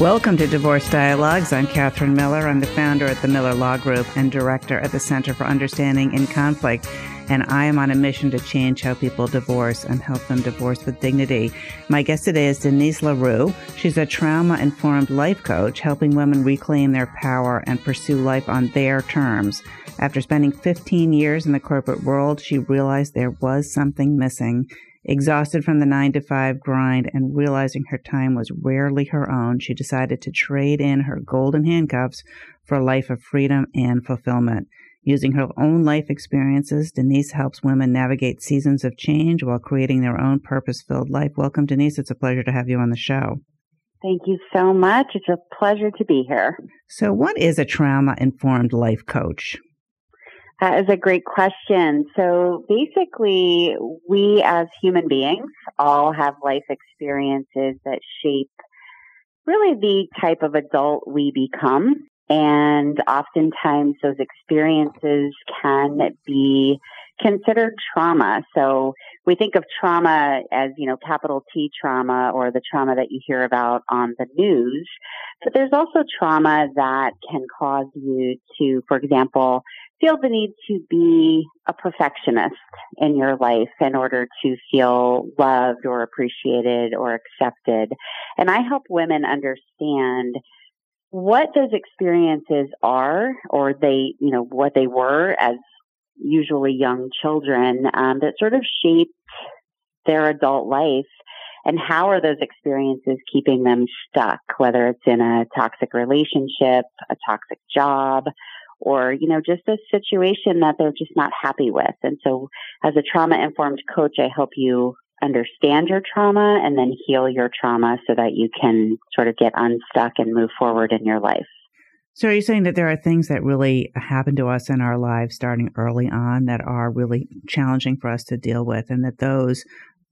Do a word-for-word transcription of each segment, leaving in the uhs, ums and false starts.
Welcome to Divorce Dialogues. I'm Catherine Miller. I'm the founder at the Miller Law Group and director at the Center for Understanding in Conflict. And I am on a mission to change how people divorce and help them divorce with dignity. My guest today is Denise LaRue. She's a trauma-informed life coach, helping women reclaim their power and pursue life on their terms. After spending fifteen years in the corporate world, she realized there was something missing. Exhausted from the nine to five grind and realizing her time was rarely her own, she decided to trade in her golden handcuffs for a life of freedom and fulfillment. Using her own life experiences, Denise helps women navigate seasons of change while creating their own purpose-filled life. Welcome, Denise. It's a pleasure to have you on the show. Thank you so much. It's a pleasure to be here. So what is a trauma-informed life coach? That is a great question. So basically, we as human beings all have life experiences that shape really the type of adult we become. And oftentimes those experiences can be considered trauma. So we think of trauma as, you know, capital T trauma or the trauma that you hear about on the news. But there's also trauma that can cause you to, for example, feel the need to be a perfectionist in your life in order to feel loved or appreciated or accepted. And I help women understand what those experiences are, or they, you know, what they were as usually young children, um, that sort of shaped their adult life. And how are those experiences keeping them stuck, whether it's in a toxic relationship, a toxic job, or, you know, just a situation that they're just not happy with. And so as a trauma-informed coach, I help you understand your trauma and then heal your trauma so that you can sort of get unstuck and move forward in your life. So are you saying that there are things that really happen to us in our lives starting early on that are really challenging for us to deal with, and that those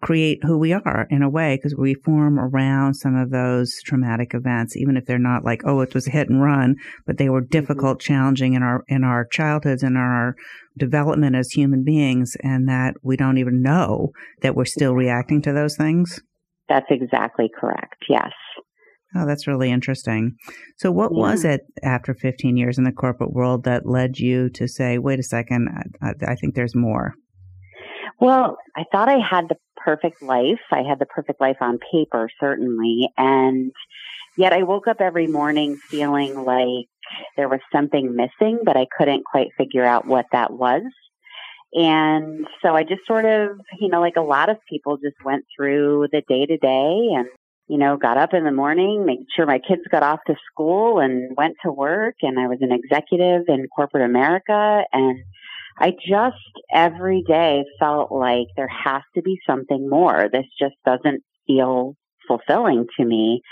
create who we are in a way because we form around some of those traumatic events, even if they're not like, oh, it was a hit and run, but they were difficult, challenging in our in our childhoods and our development as human beings, and that we don't even know that we're still reacting to those things? That's exactly correct. Yes. Oh, that's really interesting. So what yeah. was it after fifteen years in the corporate world that led you to say, wait a second, I, I think there's more? Well, I thought I had the perfect life. I had the perfect life on paper, certainly. And yet I woke up every morning feeling like there was something missing, but I couldn't quite figure out what that was. And so I just sort of, you know, like a lot of people just went through the day to day and, you know, got up in the morning, made sure my kids got off to school and went to work. And I was an executive in corporate America, and I just every day felt like there has to be something more. This just doesn't feel fulfilling to me.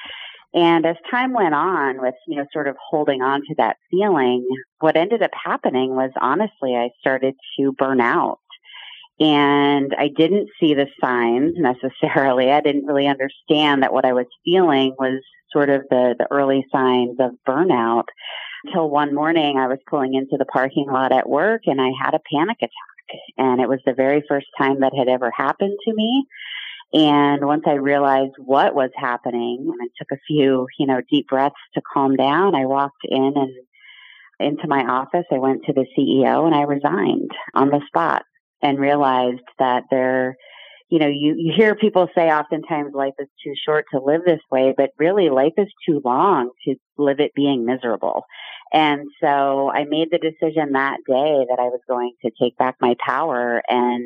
And as time went on with, you know, sort of holding on to that feeling, what ended up happening was, honestly, I started to burn out. And I didn't see the signs necessarily. I didn't really understand that what I was feeling was sort of the, the early signs of burnout. Until one morning I was pulling into the parking lot at work and I had a panic attack. And it was the very first time that had ever happened to me. And once I realized what was happening, and I took a few, you know, deep breaths to calm down, I walked in and into my office. I went to the C E O and I resigned on the spot and realized that there, you know, you, you hear people say oftentimes life is too short to live this way, but really life is too long to live it being miserable. And so I made the decision that day that I was going to take back my power, and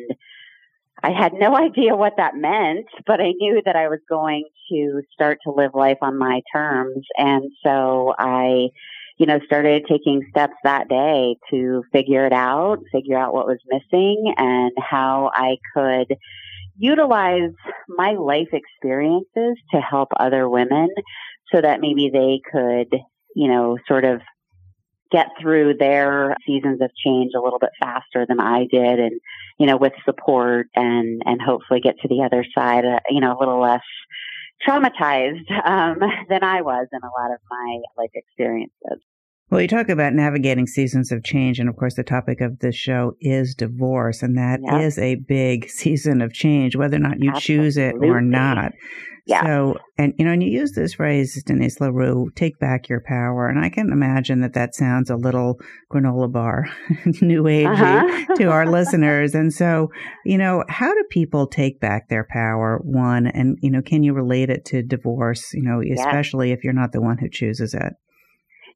I had no idea what that meant, but I knew that I was going to start to live life on my terms. And so I, you know, started taking steps that day to figure it out, figure out what was missing and how I could utilize my life experiences to help other women so that maybe they could, you know, sort of get through their seasons of change a little bit faster than I did, and, you know, with support and, and hopefully get to the other side, uh, you know, a little less traumatized um, than I was in a lot of my life experiences. Well, you talk about navigating seasons of change, and of course the topic of this show is divorce, and that yep. is a big season of change, whether or not you Absolutely. choose it or not. Yeah. So, and you know, and you use this phrase, Denise LaRue, take back your power, and I can imagine that that sounds a little granola bar, new agey uh-huh. to our listeners. And so, you know, how do people take back their power, one, and, you know, can you relate it to divorce, you know, especially yeah. if you're not the one who chooses it?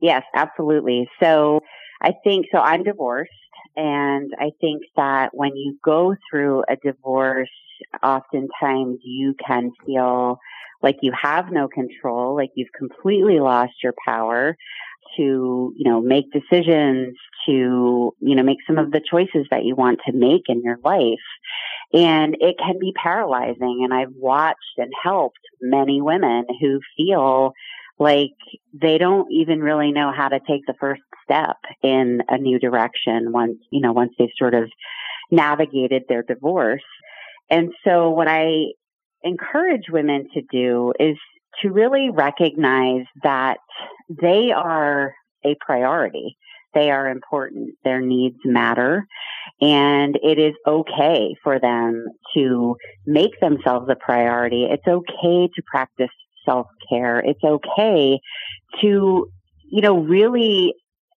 Yes, absolutely. So I think, so I'm divorced, and I think that when you go through a divorce, oftentimes you can feel like you have no control, like you've completely lost your power to, you know, make decisions, to, you know, make some of the choices that you want to make in your life. And it can be paralyzing. And I've watched and helped many women who feel like they don't even really know how to take the first step in a new direction once, you know, once they've sort of navigated their divorce. And so what I encourage women to do is to really recognize that they are a priority. They are important. Their needs matter. And it is okay for them to make themselves a priority. It's okay to practice self-care. It's okay to, you know, really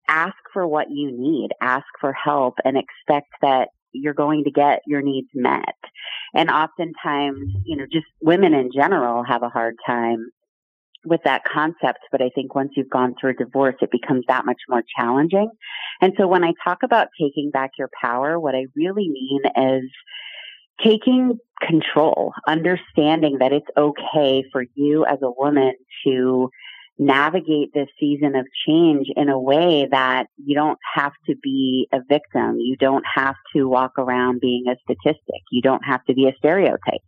ask for what you need, ask for help, and expect that you're going to get your needs met. And oftentimes, you know, just women in general have a hard time with that concept. But I think once you've gone through a divorce, it becomes that much more challenging. And so when I talk about taking back your power, what I really mean is taking control, understanding that it's okay for you as a woman to navigate this season of change in a way that you don't have to be a victim. You don't have to walk around being a statistic. You don't have to be a stereotype.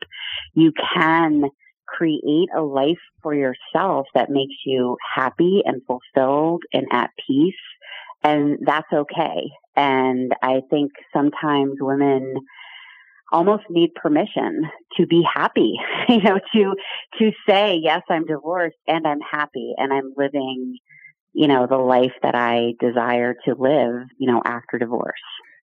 You can create a life for yourself that makes you happy and fulfilled and at peace. And that's okay. And I think sometimes women almost need permission to be happy, you know, to, to say, yes, I'm divorced and I'm happy and I'm living, you know, the life that I desire to live, you know, after divorce.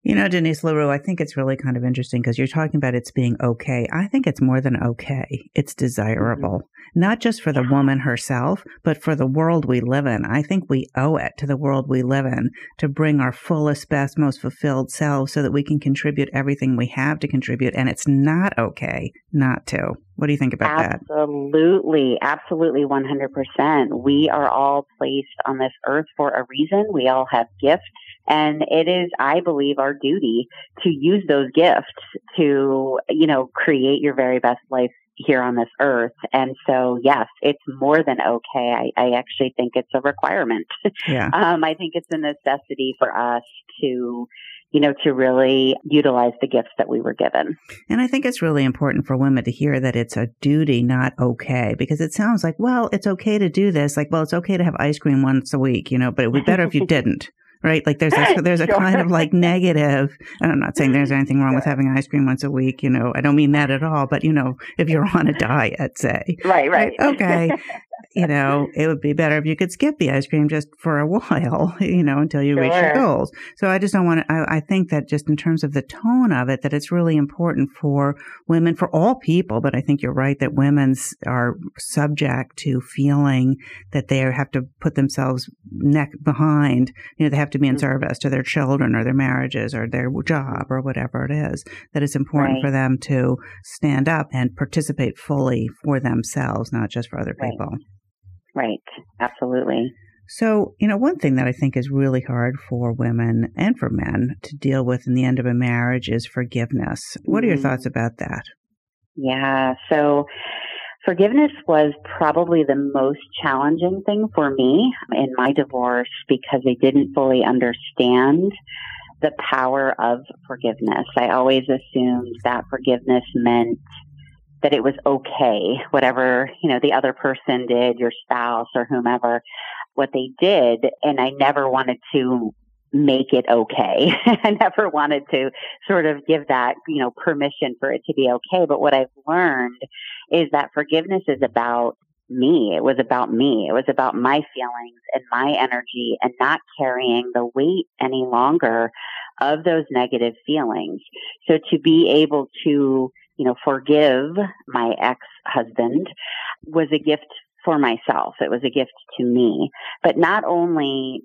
You know, Denise LaRue, I think it's really kind of interesting because you're talking about it's being okay. I think it's more than okay. It's desirable, mm-hmm. not just for the yeah. woman herself, but for the world we live in. I think we owe it to the world we live in to bring our fullest, best, most fulfilled selves so that we can contribute everything we have to contribute. And it's not okay not to. What do you think about absolutely, that? Absolutely, absolutely, one hundred percent. We are all placed on this earth for a reason. We all have gifts. And it is, I believe, our duty to use those gifts to, you know, create your very best life here on this earth. And so, yes, it's more than okay. I, I actually think it's a requirement. Yeah. um, I think it's a necessity for us to, you know, to really utilize the gifts that we were given. And I think it's really important for women to hear that it's a duty, not okay, because it sounds like, well, it's okay to do this. Like, well, it's okay to have ice cream once a week, you know, but it would be better if you didn't. Right? Like there's a, there's a sure. kind of like negative, and I'm not saying there's anything wrong sure. with having ice cream once a week, you know, I don't mean that at all, but you know, if you're on a diet, say. Right, right. Like, okay. You know, it would be better if you could skip the ice cream just for a while, you know, until you sure. reach your goals. So I just don't want to, I, I think that just in terms of the tone of it, that it's really important for women, for all people, but I think you're right that women are subject to feeling that they have to put themselves neck behind, you know, they have to be in service to their children or their marriages or their job or whatever it is, that it's important right. for them to stand up and participate fully for themselves, not just for other right. people. Right. Absolutely. So, you know, one thing that I think is really hard for women and for men to deal with in the end of a marriage is forgiveness. What are your mm. thoughts about that? Yeah. So forgiveness was probably the most challenging thing for me in my divorce because I didn't fully understand the power of forgiveness. I always assumed that forgiveness meant that it was okay, whatever, you know, the other person did, your spouse or whomever, what they did. And I never wanted to make it okay. I never wanted to sort of give that, you know, permission for it to be okay. But what I've learned is that forgiveness is about me. It was about me. It was about my feelings and my energy and not carrying the weight any longer of those negative feelings. So to be able to, you know, forgive my ex-husband was a gift for myself. It was a gift to me. But not only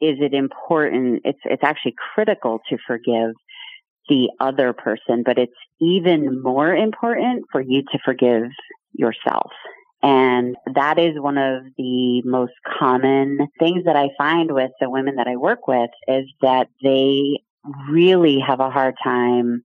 is it important, it's it's actually critical to forgive the other person, but it's even more important for you to forgive yourself. And that is one of the most common things that I find with the women that I work with, is that they really have a hard time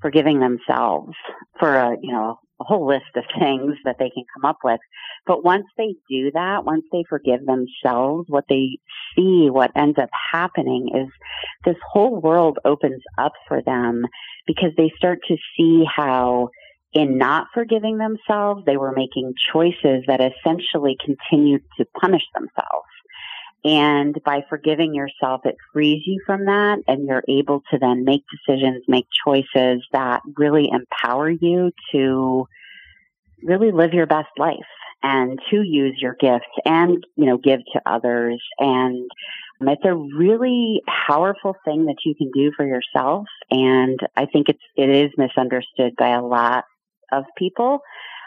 forgiving themselves for a, you know, a whole list of things that they can come up with. But once they do that, once they forgive themselves, what they see, what ends up happening is this whole world opens up for them, because they start to see how in not forgiving themselves, they were making choices that essentially continued to punish themselves. And by forgiving yourself, it frees you from that, and you're able to then make decisions, make choices that really empower you to really live your best life and to use your gifts and, you know, give to others. And it's a really powerful thing that you can do for yourself. And I think it's, it is misunderstood by a lot of people.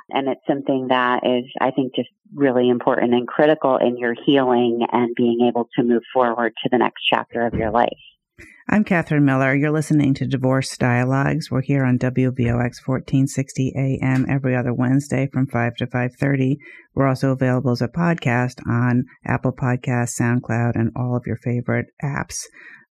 And it's something that is, I think, just really important and critical in your healing and being able to move forward to the next chapter of your life. I'm Catherine Miller. You're listening to Divorce Dialogues. We're here on W V O X fourteen sixty A M every other Wednesday from five to five thirty. We're also available as a podcast on Apple Podcasts, SoundCloud, and all of your favorite apps.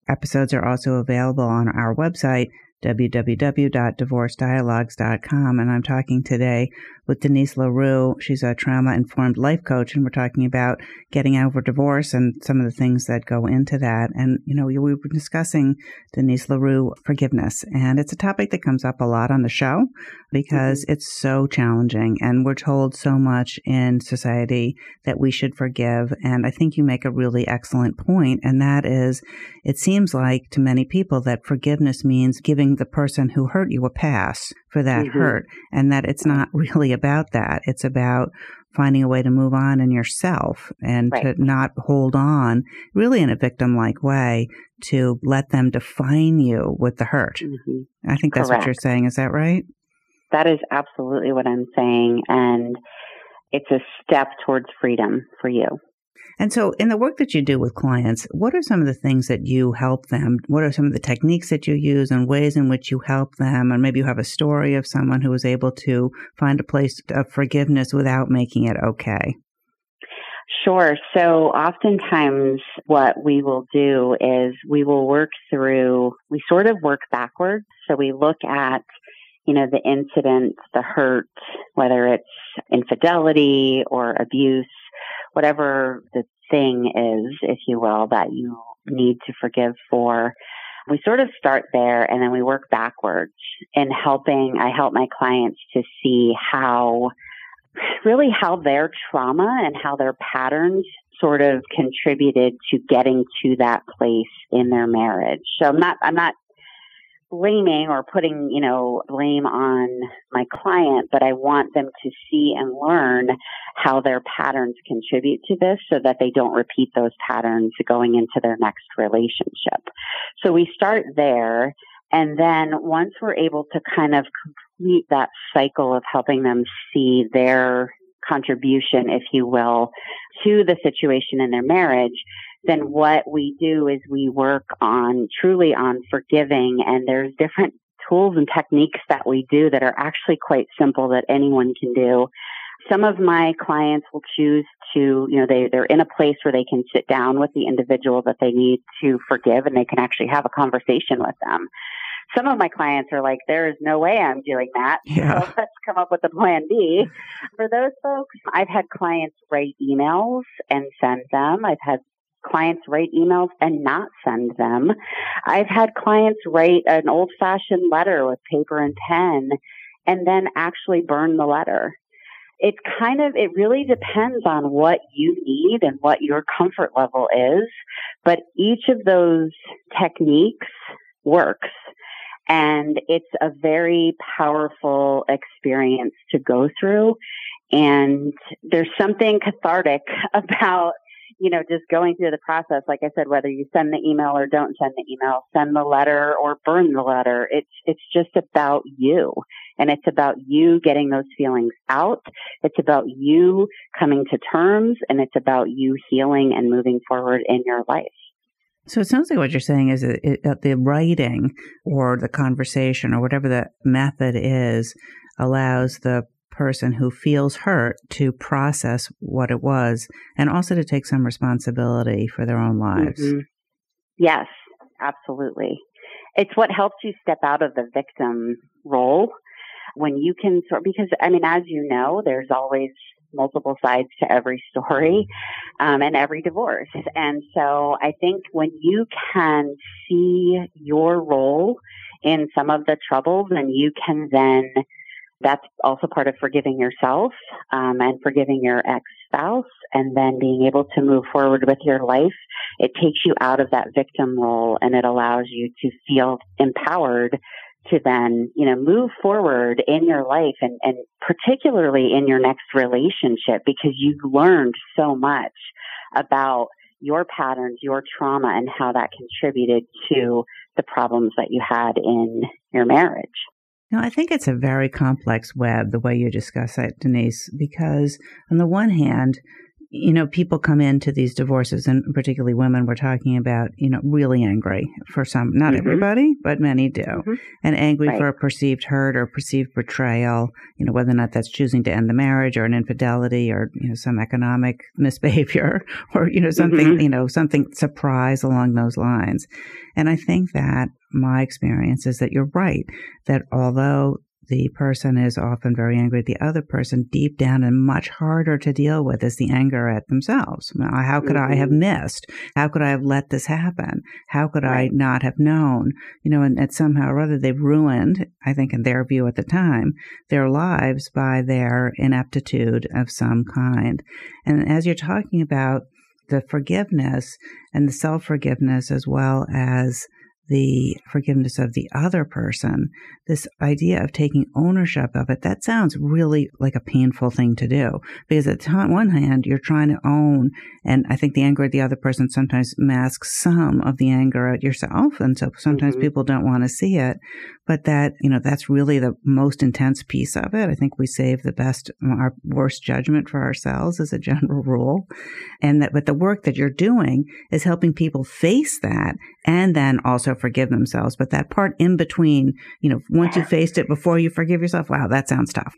Episodes are also available on our website, w w w dot divorce dialogues dot com. And I'm talking today with Denise LaRue. She's a trauma-informed life coach, and we're talking about getting over divorce and some of the things that go into that. And, you know, we were discussing, Denise LaRue, forgiveness. And it's a topic that comes up a lot on the show because mm-hmm. it's so challenging. And we're told so much in society that we should forgive. And I think you make a really excellent point. And that is, it seems like to many people that forgiveness means giving the person who hurt you a pass for that mm-hmm. hurt, and that it's not really about that. It's about finding a way to move on in yourself and right. to not hold on really in a victim-like way, to let them define you with the hurt. Mm-hmm. I think that's Correct. What you're saying. Is that right? That is absolutely what I'm saying. And it's a step towards freedom for you. And so in the work that you do with clients, what are some of the things that you help them? What are some of the techniques that you use and ways in which you help them? And maybe you have a story of someone who was able to find a place of forgiveness without making it okay. Sure. So oftentimes what we will do is we will work through, we sort of work backwards. So we look at, you know, the incident, the hurt, whether it's infidelity or abuse, whatever the thing is, if you will, that you need to forgive for. We sort of start there, and then we work backwards in helping. I help my clients to see how, really how their trauma and how their patterns sort of contributed to getting to that place in their marriage. So I'm not, I'm not blaming or putting, you know, blame on my client, but I want them to see and learn how their patterns contribute to this so that they don't repeat those patterns going into their next relationship. So we start there. And then once we're able to kind of complete that cycle of helping them see their contribution, if you will, to the situation in their marriage, then what we do is we work on truly on forgiving. And there's different tools and techniques that we do that are actually quite simple that anyone can do. Some of my clients will choose to, you know, they, they're in a place where they can sit down with the individual that they need to forgive, and they can actually have a conversation with them. Some of my clients are like, there is no way I'm doing that. Yeah. So let's come up with a plan B. For those folks, I've had clients write emails and send them. I've had clients write emails and not send them. I've had clients write an old-fashioned letter with paper and pen and then actually burn the letter. It's kind of, it really depends on what you need and what your comfort level is, but each of those techniques works, and it's a very powerful experience to go through. And there's something cathartic about, you know, just going through the process. Like I said, whether you send the email or don't send the email, send the letter or burn the letter, it's, it's just about you. And it's about you getting those feelings out. It's about you coming to terms, and it's about you healing and moving forward in your life. So it sounds like what you're saying is that the writing or the conversation or whatever the method is allows the person who feels hurt to process what it was and also to take some responsibility for their own lives. Mm-hmm. Yes, absolutely. It's what helps you step out of the victim role when you can sort, because I mean, as you know, there's always multiple sides to every story um, and every divorce. And so I think when you can see your role in some of the troubles, and you can then, that's also part of forgiving yourself um, and forgiving your ex-spouse, and then being able to move forward with your life. It takes you out of that victim role, and it allows you to feel empowered to then, you know, move forward in your life, and, and particularly in your next relationship, because you've learned so much about your patterns, your trauma, and how that contributed to the problems that you had in your marriage. Now, I think it's a very complex web, the way you discuss it, Denise, because on the one hand, you know, people come into these divorces, and particularly women we're talking about, you know, really angry for some, not mm-hmm. everybody, but many do, mm-hmm. and angry right. for a perceived hurt or perceived betrayal, you know, whether or not that's choosing to end the marriage or an infidelity or, you know, some economic misbehavior or, you know, something, mm-hmm. you know, something surprise along those lines. And I think that my experience is that you're right, that although the person is often very angry at the other person, deep down and much harder to deal with is the anger at themselves. How could mm-hmm. I have missed? How could I have let this happen? How could right. I not have known? You know, and, and somehow or other they've ruined, I think in their view at the time, their lives by their ineptitude of some kind. And as you're talking about the forgiveness and the self-forgiveness as well as the forgiveness of the other person, this idea of taking ownership of it, that sounds really like a painful thing to do. Because at on one hand, you're trying to own, and I think the anger at the other person sometimes masks some of the anger at yourself. And so sometimes mm-hmm. people don't want to see it. But that, you know, that's really the most intense piece of it. I think we save the best, our worst judgment for ourselves as a general rule. And that, but the work that you're doing is helping people face that and then also forgive themselves. But that part in between, you know, once you faced it before you forgive yourself, wow, that sounds tough.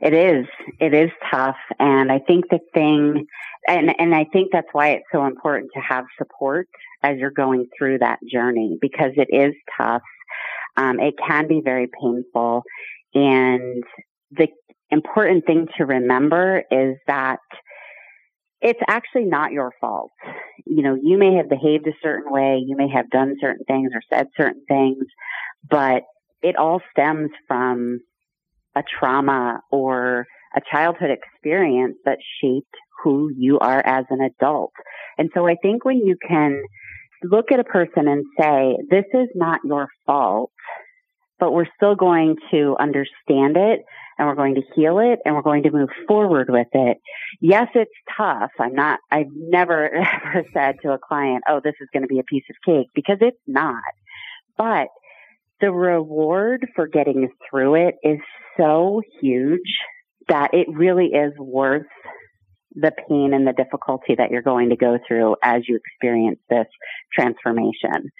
It is. It is tough. And I think the thing, and, and I think that's why it's so important to have support as you're going through that journey, because it is tough. Um, it can be very painful. And the important thing to remember is that it's actually not your fault. You know, you may have behaved a certain way, you may have done certain things or said certain things, but it all stems from a trauma or a childhood experience that shaped who you are as an adult. And so I think when you can look at a person and say, this is not your fault, but we're still going to understand it, and we're going to heal it, and we're going to move forward with it. Yes, it's tough. I'm not, I've never ever said to a client, oh, this is going to be a piece of cake, because it's not. But the reward for getting through it is so huge that it really is worth the pain and the difficulty that you're going to go through as you experience this transformation.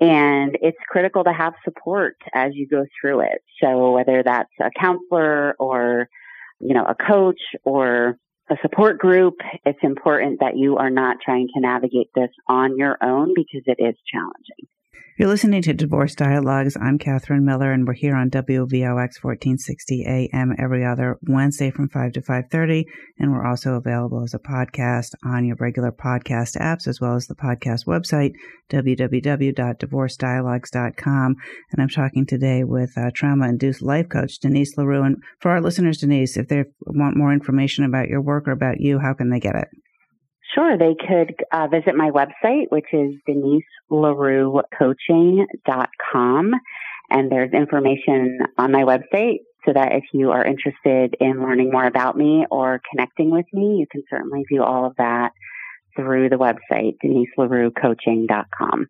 And it's critical to have support as you go through it. So whether that's a counselor or, you know, a coach or a support group, it's important that you are not trying to navigate this on your own, because it is challenging. You're listening to Divorce Dialogues. I'm Catherine Miller, and we're here on W V O X fourteen sixty A M every other Wednesday from five to five thirty, and we're also available as a podcast on your regular podcast apps, as well as the podcast website, w w w dot divorce dialogues dot com. And I'm talking today with uh, trauma-induced life coach, Denise LaRue. And for our listeners, Denise, if they want more information about your work or about you, how can they get it? Sure. They could uh, visit my website, which is Denise LaRue Coaching dot com. And there's information on my website so that if you are interested in learning more about me or connecting with me, you can certainly do all of that through the website, Denise LaRue Coaching dot com.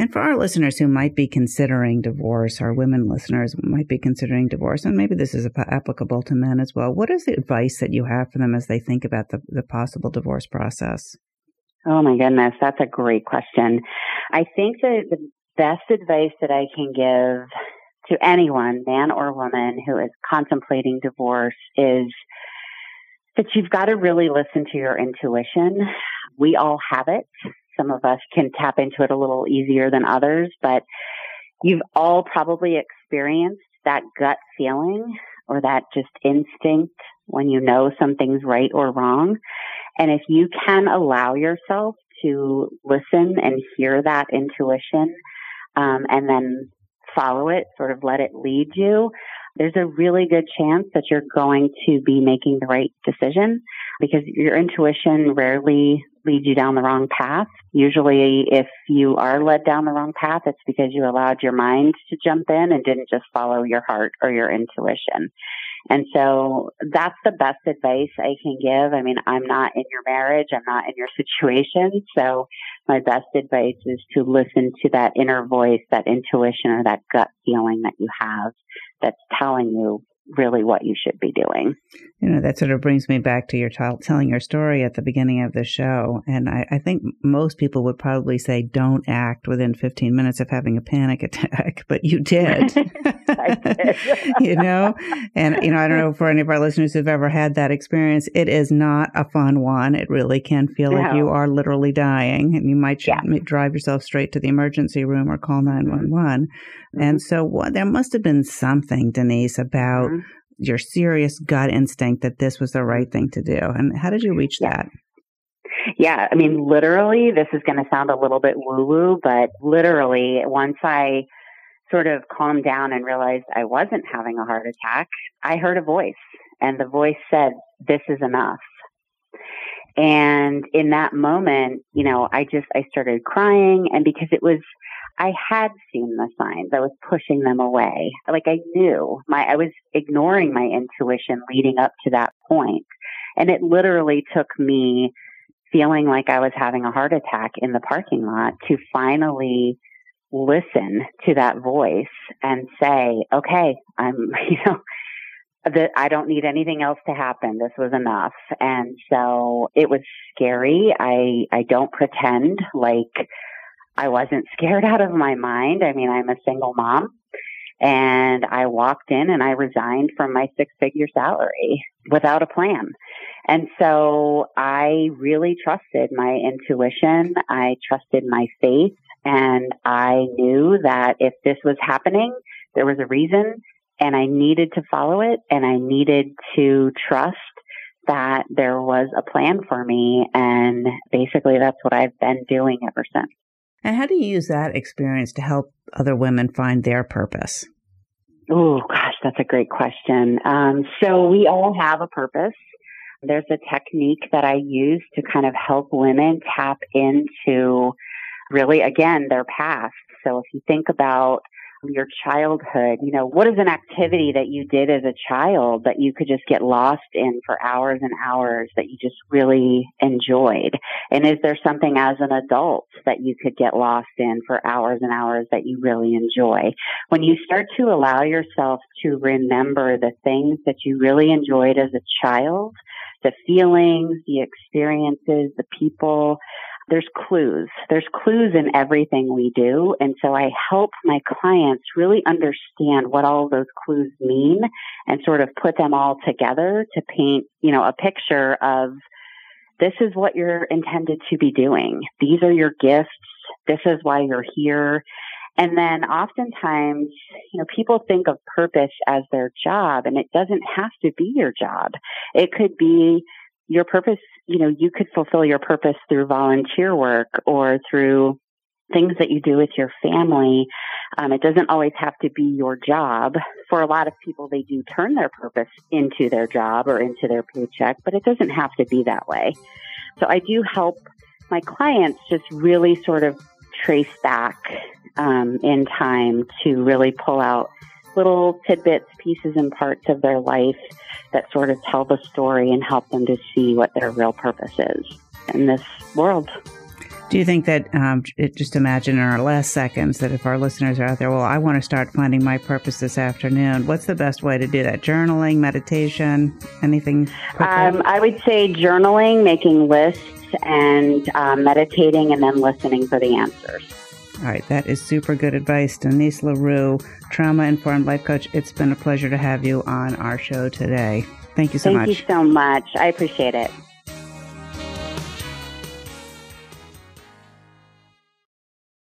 And for our listeners who might be considering divorce, our women listeners might be considering divorce, and maybe this is applicable to men as well, what is the advice that you have for them as they think about the, the possible divorce process? Oh, my goodness. That's a great question. I think that the best advice that I can give to anyone, man or woman, who is contemplating divorce is that you've got to really listen to your intuition. We all have it. Some of us can tap into it a little easier than others, but you've all probably experienced that gut feeling or that just instinct when you know something's right or wrong. And if you can allow yourself to listen and hear that intuition, um, and then follow it, sort of let it lead you, there's a really good chance that you're going to be making the right decision, because your intuition rarely leads you down the wrong path. Usually, if you are led down the wrong path, it's because you allowed your mind to jump in and didn't just follow your heart or your intuition. And so that's the best advice I can give. I mean, I'm not in your marriage. I'm not in your situation. So my best advice is to listen to that inner voice, that intuition, or that gut feeling that you have that's telling you really what you should be doing. You know, that sort of brings me back to your t- telling your story at the beginning of the show. And I, I think most people would probably say, don't act within fifteen minutes of having a panic attack, but you did. I did. You know, and, you know, I don't know for any of our listeners who've ever had that experience, it is not a fun one. It really can feel no. like you are literally dying, and you might yeah. drive yourself straight to the emergency room or call nine one one. Mm-hmm. And so well, there must have been something, Denise, about mm-hmm. your serious gut instinct that this was the right thing to do. And how did you reach yeah. that? Yeah. I mean, literally, this is going to sound a little bit woo-woo, but literally, once I sort of calmed down and realized I wasn't having a heart attack, I heard a voice, and the voice said, "This is enough." And in that moment, you know, I just, I started crying. And because it was, I had seen the signs. I was pushing them away. Like, I knew my, I was ignoring my intuition leading up to that point. And it literally took me feeling like I was having a heart attack in the parking lot to finally listen to that voice and say, okay, I'm, you know, that I don't need anything else to happen. This was enough. And so it was scary. I, I don't pretend like I wasn't scared out of my mind. I mean, I'm a single mom, and I walked in and I resigned from my six-figure salary without a plan. And so I really trusted my intuition. I trusted my faith. And I knew that if this was happening, there was a reason, and I needed to follow it, and I needed to trust that there was a plan for me. And basically, that's what I've been doing ever since. And how do you use that experience to help other women find their purpose? Oh, gosh, that's a great question. Um, so we all have a purpose. There's a technique that I use to kind of help women tap into really, again, their past. So if you think about your childhood, you know, what is an activity that you did as a child that you could just get lost in for hours and hours that you just really enjoyed? And is there something as an adult that you could get lost in for hours and hours that you really enjoy? When you start to allow yourself to remember the things that you really enjoyed as a child, the feelings, the experiences, the people, There's clues. There's clues in everything we do. And so I help my clients really understand what all those clues mean and sort of put them all together to paint, you know, a picture of this is what you're intended to be doing. These are your gifts. This is why you're here. And then oftentimes, you know, people think of purpose as their job, and it doesn't have to be your job. It could be your purpose, you know, you could fulfill your purpose through volunteer work or through things that you do with your family. Um, it doesn't always have to be your job. For a lot of people, they do turn their purpose into their job or into their paycheck, but it doesn't have to be that way. So I do help my clients just really sort of trace back um, in time to really pull out little tidbits, pieces and parts of their life that sort of tell the story and help them to see what their real purpose is in this world. Do you think that, um, it, just imagine in our last seconds that if our listeners are out there, well, I want to start finding my purpose this afternoon, what's the best way to do that? Journaling, meditation, anything? Um, I would say journaling, making lists, and uh, meditating, and then listening for the answers. All right. That is super good advice. Denise LaRue, trauma-informed life coach. It's been a pleasure to have you on our show today. Thank you so much. Thank you so much. I appreciate it.